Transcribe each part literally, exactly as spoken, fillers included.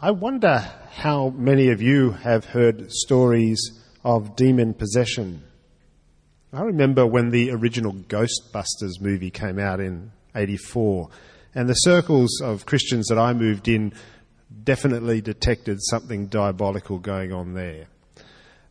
I wonder how many of you have heard stories of demon possession. I remember when the original Ghostbusters movie came out in eighty-four, and the circles of Christians that I moved in definitely detected something diabolical going on there.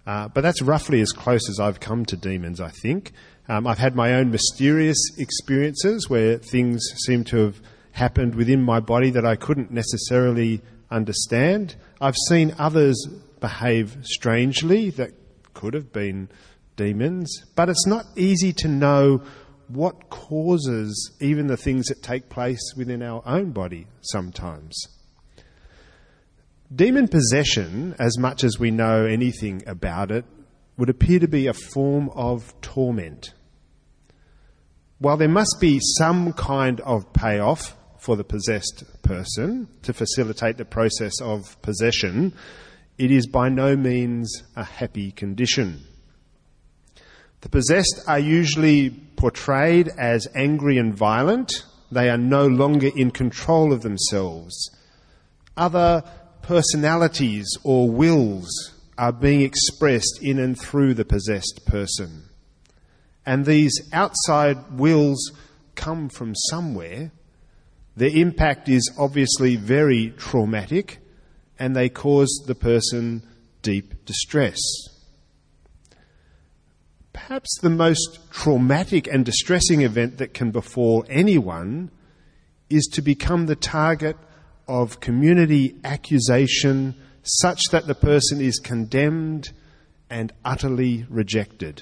Uh, but that's roughly as close as I've come to demons, I think. Um, I've had my own mysterious experiences where things seem to have happened within my body that I couldn't necessarily understand. I've seen others behave strangely that could have been demons, but it's not easy to know what causes even the things that take place within our own body sometimes. Demon possession, as much as we know anything about it, would appear to be a form of torment. While there must be some kind of payoff for the possessed person to facilitate the process of possession, it is by no means a happy condition. The possessed are usually portrayed as angry and violent. They are no longer in control of themselves. Other personalities or wills are being expressed in and through the possessed person. And these outside wills come from somewhere. Their impact is obviously very traumatic, and they cause the person deep distress. Perhaps the most traumatic and distressing event that can befall anyone is to become the target of community accusation such that the person is condemned and utterly rejected.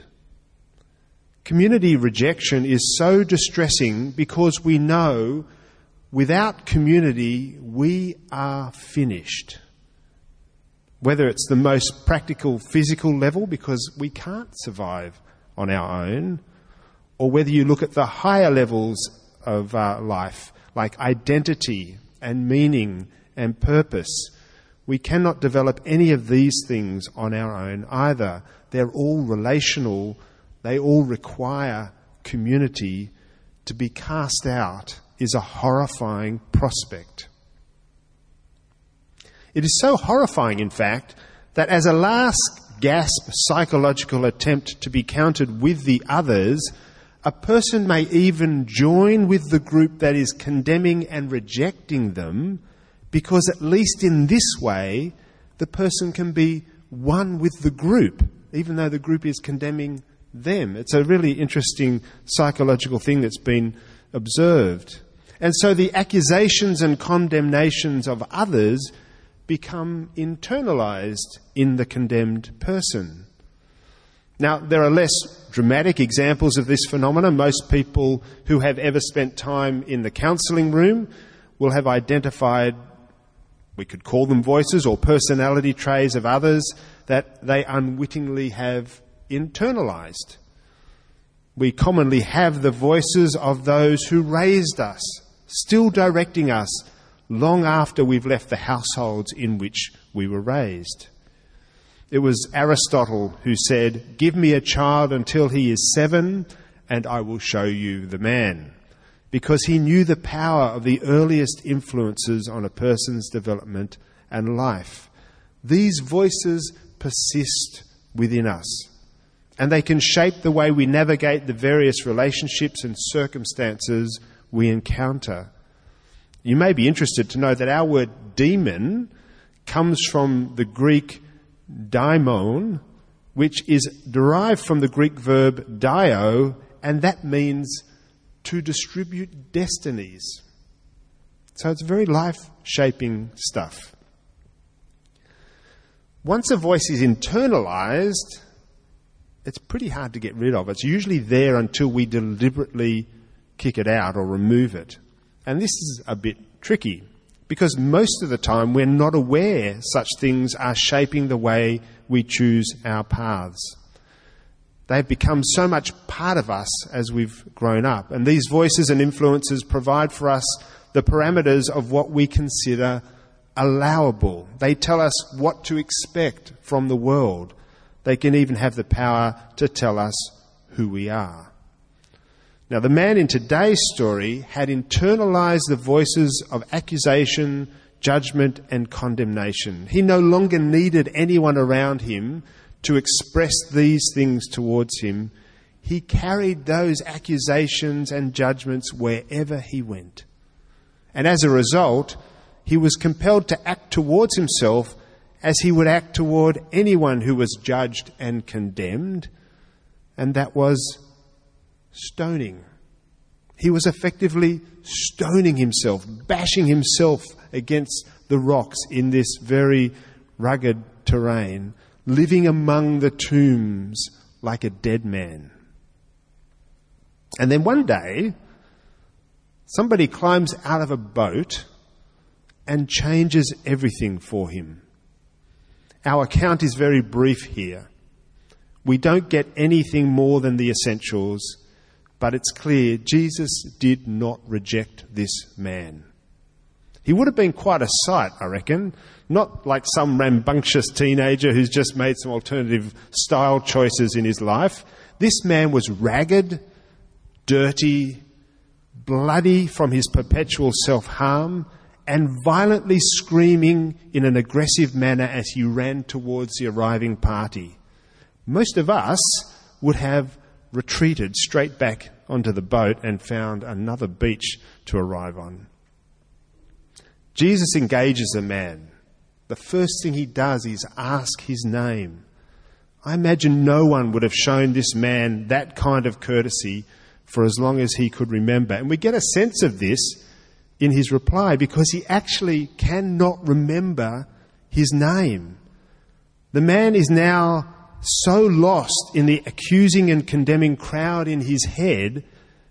Community rejection is so distressing because we know without community we are finished. Whether it's the most practical physical level, because we can't survive on our own, or whether you look at the higher levels of uh, life, like identity and meaning and purpose, we cannot develop any of these things on our own either. They're all relational. They all require community. To be cast out is a horrifying prospect. It is so horrifying, in fact, that as a last-gasp psychological attempt to be counted with the others, a person may even join with the group that is condemning and rejecting them, because at least in this way, the person can be one with the group, even though the group is condemning them. It's a really interesting psychological thing that's been observed. And so the accusations and condemnations of others become internalized in the condemned person. Now, there are less dramatic examples of this phenomenon. Most people who have ever spent time in the counseling room will have identified, we could call them voices or personality traits of others that they unwittingly have internalized. We commonly have the voices of those who raised us, still directing us long after we've left the households in which we were raised. It was Aristotle who said, "Give me a child until he is seven, and I will show you the man," because he knew the power of the earliest influences on a person's development and life. These voices persist within us, and they can shape the way we navigate the various relationships and circumstances we encounter. You may be interested to know that our word demon comes from the Greek daimon, which is derived from the Greek verb dio, and that means to distribute destinies. So it's very life-shaping stuff. Once a voice is internalized, it's pretty hard to get rid of. It's usually there until we deliberately kick it out or remove it. And this is a bit tricky, because most of the time we're not aware such things are shaping the way we choose our paths. They've become so much part of us as we've grown up, and these voices and influences provide for us the parameters of what we consider allowable. They tell us what to expect from the world. They can even have the power to tell us who we are. Now, the man in today's story had internalized the voices of accusation, judgment and condemnation. He no longer needed anyone around him to express these things towards him. He carried those accusations and judgments wherever he went. And as a result, he was compelled to act towards himself as he would act toward anyone who was judged and condemned, and that was stoning. He was effectively stoning himself, bashing himself against the rocks in this very rugged terrain, living among the tombs like a dead man. And then one day, somebody climbs out of a boat and changes everything for him. Our account is very brief here. We don't get anything more than the essentials, but it's clear Jesus did not reject this man. He would have been quite a sight, I reckon, not like some rambunctious teenager who's just made some alternative style choices in his life. This man was ragged, dirty, bloody from his perpetual self-harm, and violently screaming in an aggressive manner as he ran towards the arriving party. Most of us would have retreated straight back onto the boat and found another beach to arrive on. Jesus engages the man. The first thing he does is ask his name. I imagine no one would have shown this man that kind of courtesy for as long as he could remember. And we get a sense of this in his reply, because he actually cannot remember his name. The man is now so lost in the accusing and condemning crowd in his head,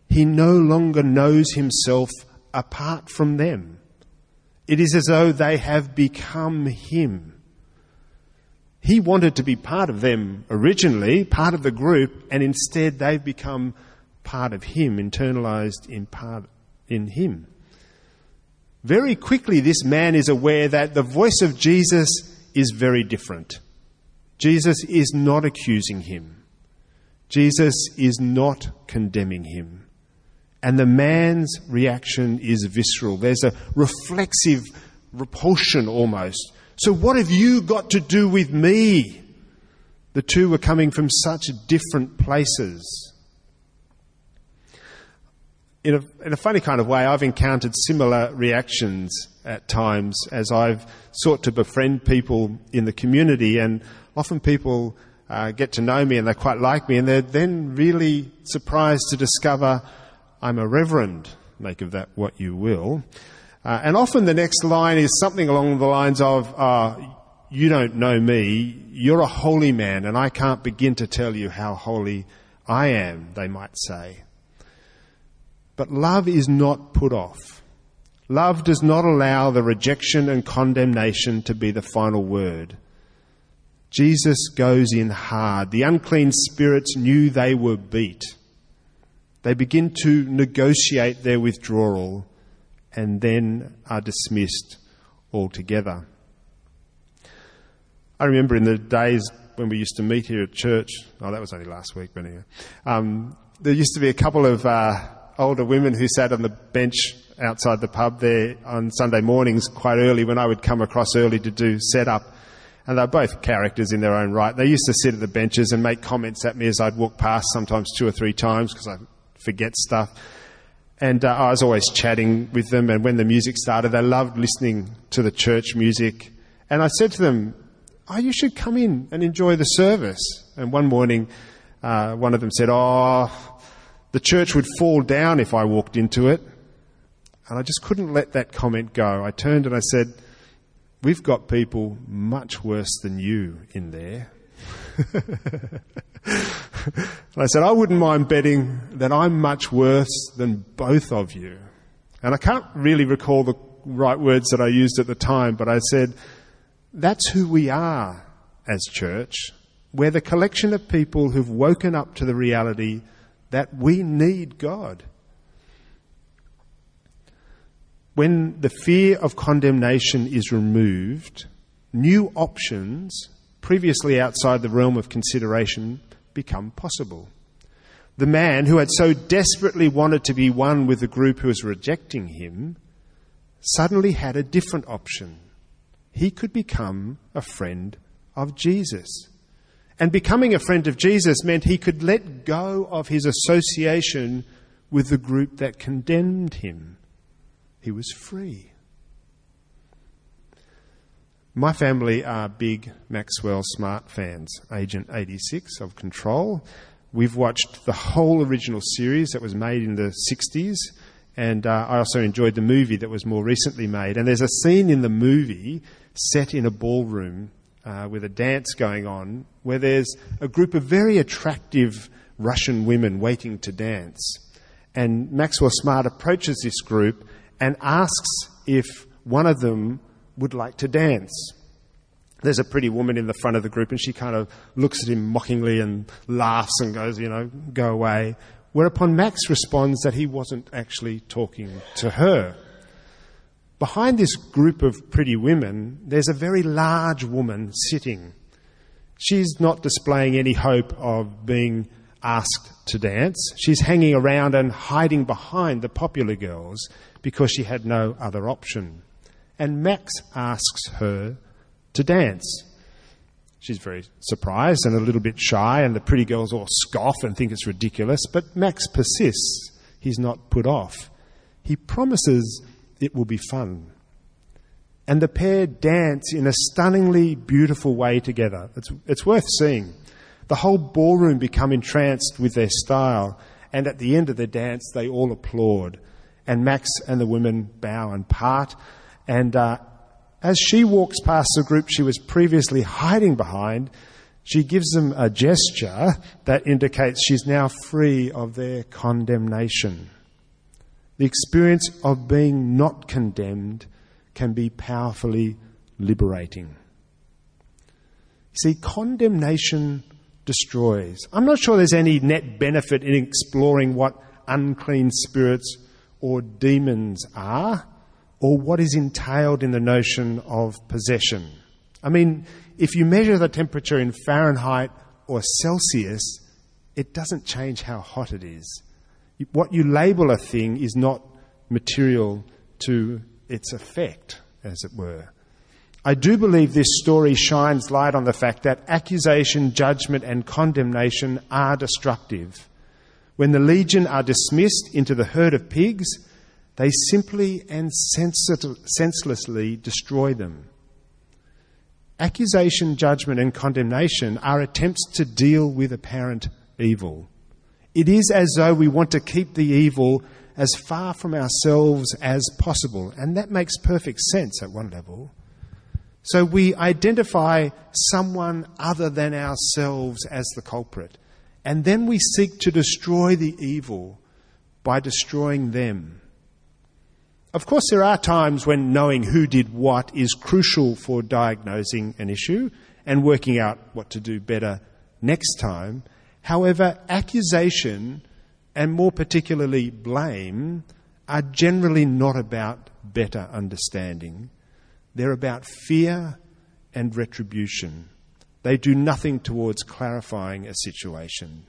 he no longer knows himself apart from them. It is as though they have become him. He wanted to be part of them originally, part of the group, and instead they've become part of him, internalized in part in him. Very quickly, this man is aware that the voice of Jesus is very different. Jesus is not accusing him. Jesus is not condemning him. And the man's reaction is visceral. There's a reflexive repulsion almost. So what have you got to do with me? The two were coming from such different places. In a, in a funny kind of way, I've encountered similar reactions at times as I've sought to befriend people in the community, and often people uh, get to know me and they quite like me, and they're then really surprised to discover I'm a reverend, make of that what you will. Uh, and often the next line is something along the lines of, uh, you don't know me, you're a holy man, and I can't begin to tell you how holy I am, they might say. But love is not put off. Love does not allow the rejection and condemnation to be the final word. Jesus goes in hard. The unclean spirits knew they were beat. They begin to negotiate their withdrawal and then are dismissed altogether. I remember in the days when we used to meet here at church, oh, that was only last week, but anyway, um, there used to be a couple of... Uh, older women who sat on the bench outside the pub there on Sunday mornings quite early when I would come across early to do set-up. And they're both characters in their own right. They used to sit at the benches and make comments at me as I'd walk past, sometimes two or three times because I forget stuff. And uh, I was always chatting with them, and when the music started, they loved listening to the church music. And I said to them, oh, you should come in and enjoy the service. And one morning, uh, one of them said, oh... the church would fall down if I walked into it. And I just couldn't let that comment go. I turned and I said, we've got people much worse than you in there. And I said, I wouldn't mind betting that I'm much worse than both of you. And I can't really recall the right words that I used at the time, but I said, that's who we are as church. We're the collection of people who've woken up to the reality that we need God. When the fear of condemnation is removed, new options, previously outside the realm of consideration, become possible. The man who had so desperately wanted to be one with the group who was rejecting him suddenly had a different option. He could become a friend of Jesus. And becoming a friend of Jesus meant he could let go of his association with the group that condemned him. He was free. My family are big Maxwell Smart fans, Agent eighty-six of Control. We've watched the whole original series that was made in the sixties, and uh, I also enjoyed the movie that was more recently made. And there's a scene in the movie set in a ballroom uh, with a dance going on where there's a group of very attractive Russian women waiting to dance. And Maxwell Smart approaches this group and asks if one of them would like to dance. There's a pretty woman in the front of the group, and she kind of looks at him mockingly and laughs and goes, you know, go away. Whereupon Max responds that he wasn't actually talking to her. Behind this group of pretty women, there's a very large woman sitting. She's not displaying any hope of being asked to dance. She's hanging around and hiding behind the popular girls because she had no other option. And Max asks her to dance. She's very surprised and a little bit shy, and the pretty girls all scoff and think it's ridiculous, but Max persists. He's not put off. He promises it will be fun. And the pair dance in a stunningly beautiful way together. It's, it's worth seeing. The whole ballroom become entranced with their style, and at the end of the dance, they all applaud. And Max and the women bow and part. And uh, as she walks past the group she was previously hiding behind, she gives them a gesture that indicates she's now free of their condemnation. The experience of being not condemned can be powerfully liberating. See, condemnation destroys. I'm not sure there's any net benefit in exploring what unclean spirits or demons are, or what is entailed in the notion of possession. I mean, if you measure the temperature in Fahrenheit or Celsius, it doesn't change how hot it is. What you label a thing is not material to its effect, as it were. I do believe this story shines light on the fact that accusation, judgment, and condemnation are destructive. When the legion are dismissed into the herd of pigs, they simply and senselessly destroy them. Accusation, judgment, and condemnation are attempts to deal with apparent evil. It is as though we want to keep the evil as far from ourselves as possible, and that makes perfect sense at one level. So we identify someone other than ourselves as the culprit, and then we seek to destroy the evil by destroying them. Of course, there are times when knowing who did what is crucial for diagnosing an issue and working out what to do better next time. However, accusation and more particularly blame are generally not about better understanding. They're about fear and retribution. They do nothing towards clarifying a situation.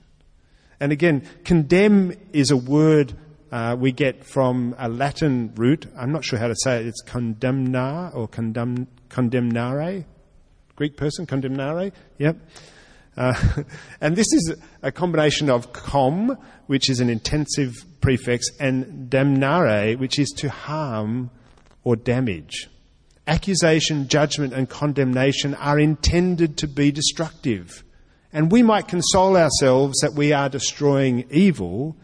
And again, condemn is a word Uh, we get from a Latin root. I'm not sure how to say it. It's condemnar or condemn, condemnare. Greek person, condemnare. Yep. Uh, and this is a combination of com, which is an intensive prefix, and damnare, which is to harm or damage. Accusation, judgment, and condemnation are intended to be destructive. And we might console ourselves that we are destroying evil,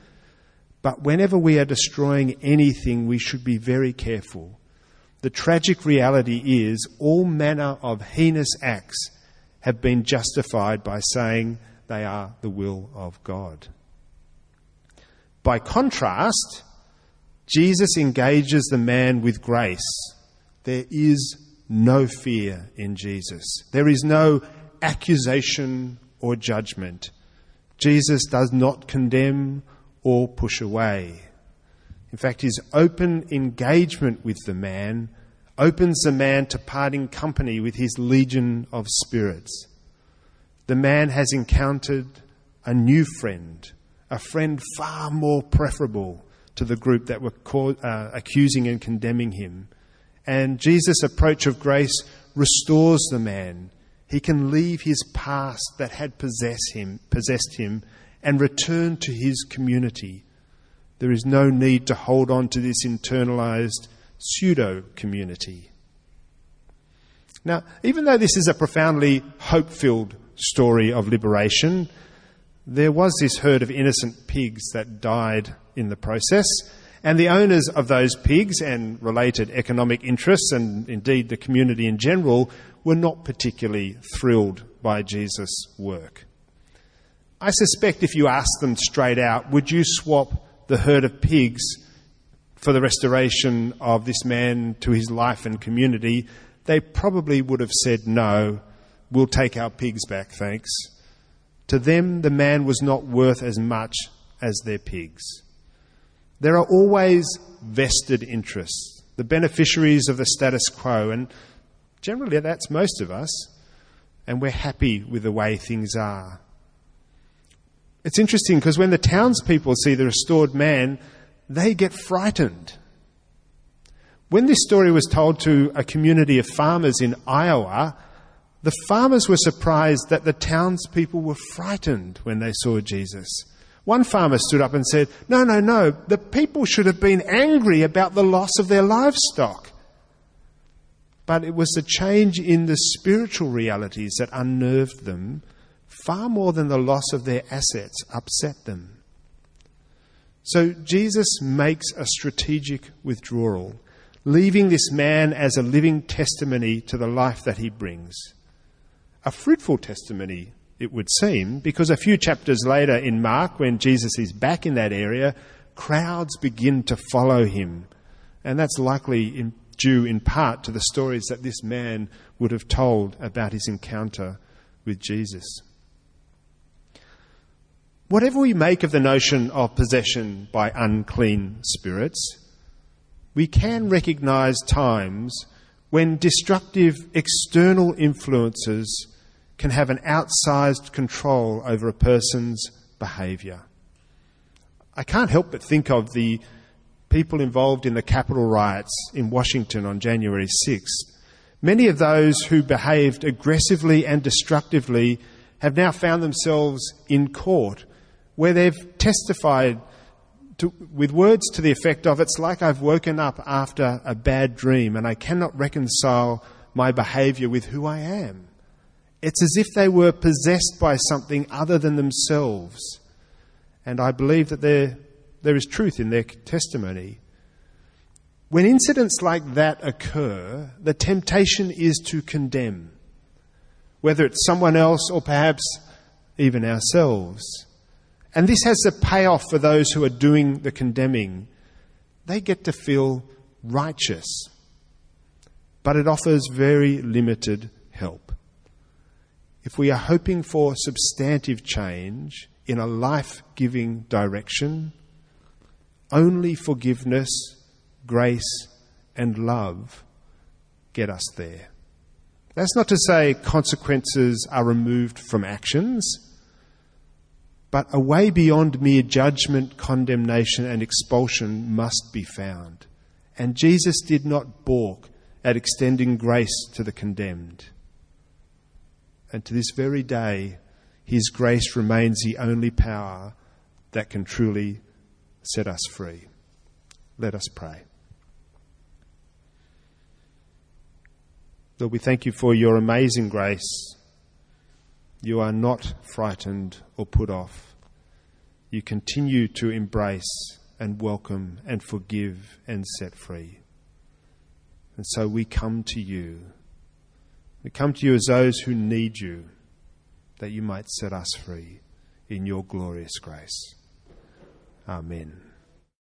but whenever we are destroying anything, we should be very careful. The tragic reality is all manner of heinous acts have been justified by saying they are the will of God. By contrast, Jesus engages the man with grace. There is no fear in Jesus. There is no accusation or judgment. Jesus does not condemn or push away. In fact, his open engagement with the man opens the man to parting company with his legion of spirits. The man has encountered a new friend, a friend far more preferable to the group that were called, uh, accusing and condemning him. And Jesus' approach of grace restores the man. He can leave his past that had possessed him, possessed him and return to his community. There is no need to hold on to this internalized pseudo-community. Now, even though this is a profoundly hope-filled story of liberation, there was this herd of innocent pigs that died in the process, and the owners of those pigs and related economic interests, and indeed the community in general, were not particularly thrilled by Jesus' work. I suspect if you asked them straight out, would you swap the herd of pigs for the restoration of this man to his life and community, they probably would have said, no, we'll take our pigs back, thanks. To them, the man was not worth as much as their pigs. There are always vested interests, the beneficiaries of the status quo, and generally that's most of us, and we're happy with the way things are. It's interesting because when the townspeople see the restored man, they get frightened. When this story was told to a community of farmers in Iowa, the farmers were surprised that the townspeople were frightened when they saw Jesus. One farmer stood up and said, no, no, no, the people should have been angry about the loss of their livestock. But it was the change in the spiritual realities that unnerved them, far more than the loss of their assets upset them. So Jesus makes a strategic withdrawal, leaving this man as a living testimony to the life that he brings. A fruitful testimony, it would seem, because a few chapters later in Mark, when Jesus is back in that area, crowds begin to follow him. And that's likely in, due in part to the stories that this man would have told about his encounter with Jesus. Whatever we make of the notion of possession by unclean spirits, we can recognise times when destructive external influences can have an outsized control over a person's behaviour. I can't help but think of the people involved in the Capitol riots in Washington on January sixth. Many of those who behaved aggressively and destructively have now found themselves in court where they've testified to, with words to the effect of, it's like I've woken up after a bad dream and I cannot reconcile my behaviour with who I am. It's as if they were possessed by something other than themselves. And I believe that there, there is truth in their testimony. When incidents like that occur, the temptation is to condemn, whether it's someone else or perhaps even ourselves. And this has the payoff for those who are doing the condemning. They get to feel righteous, but it offers very limited help. If we are hoping for substantive change in a life-giving direction, only forgiveness, grace, and love get us there. That's not to say consequences are removed from actions, but a way beyond mere judgment, condemnation, and expulsion must be found. And Jesus did not balk at extending grace to the condemned. And to this very day, his grace remains the only power that can truly set us free. Let us pray. Lord, we thank you for your amazing grace. You are not frightened or put off. You continue to embrace and welcome and forgive and set free. And so we come to you. We come to you as those who need you, that you might set us free in your glorious grace. Amen.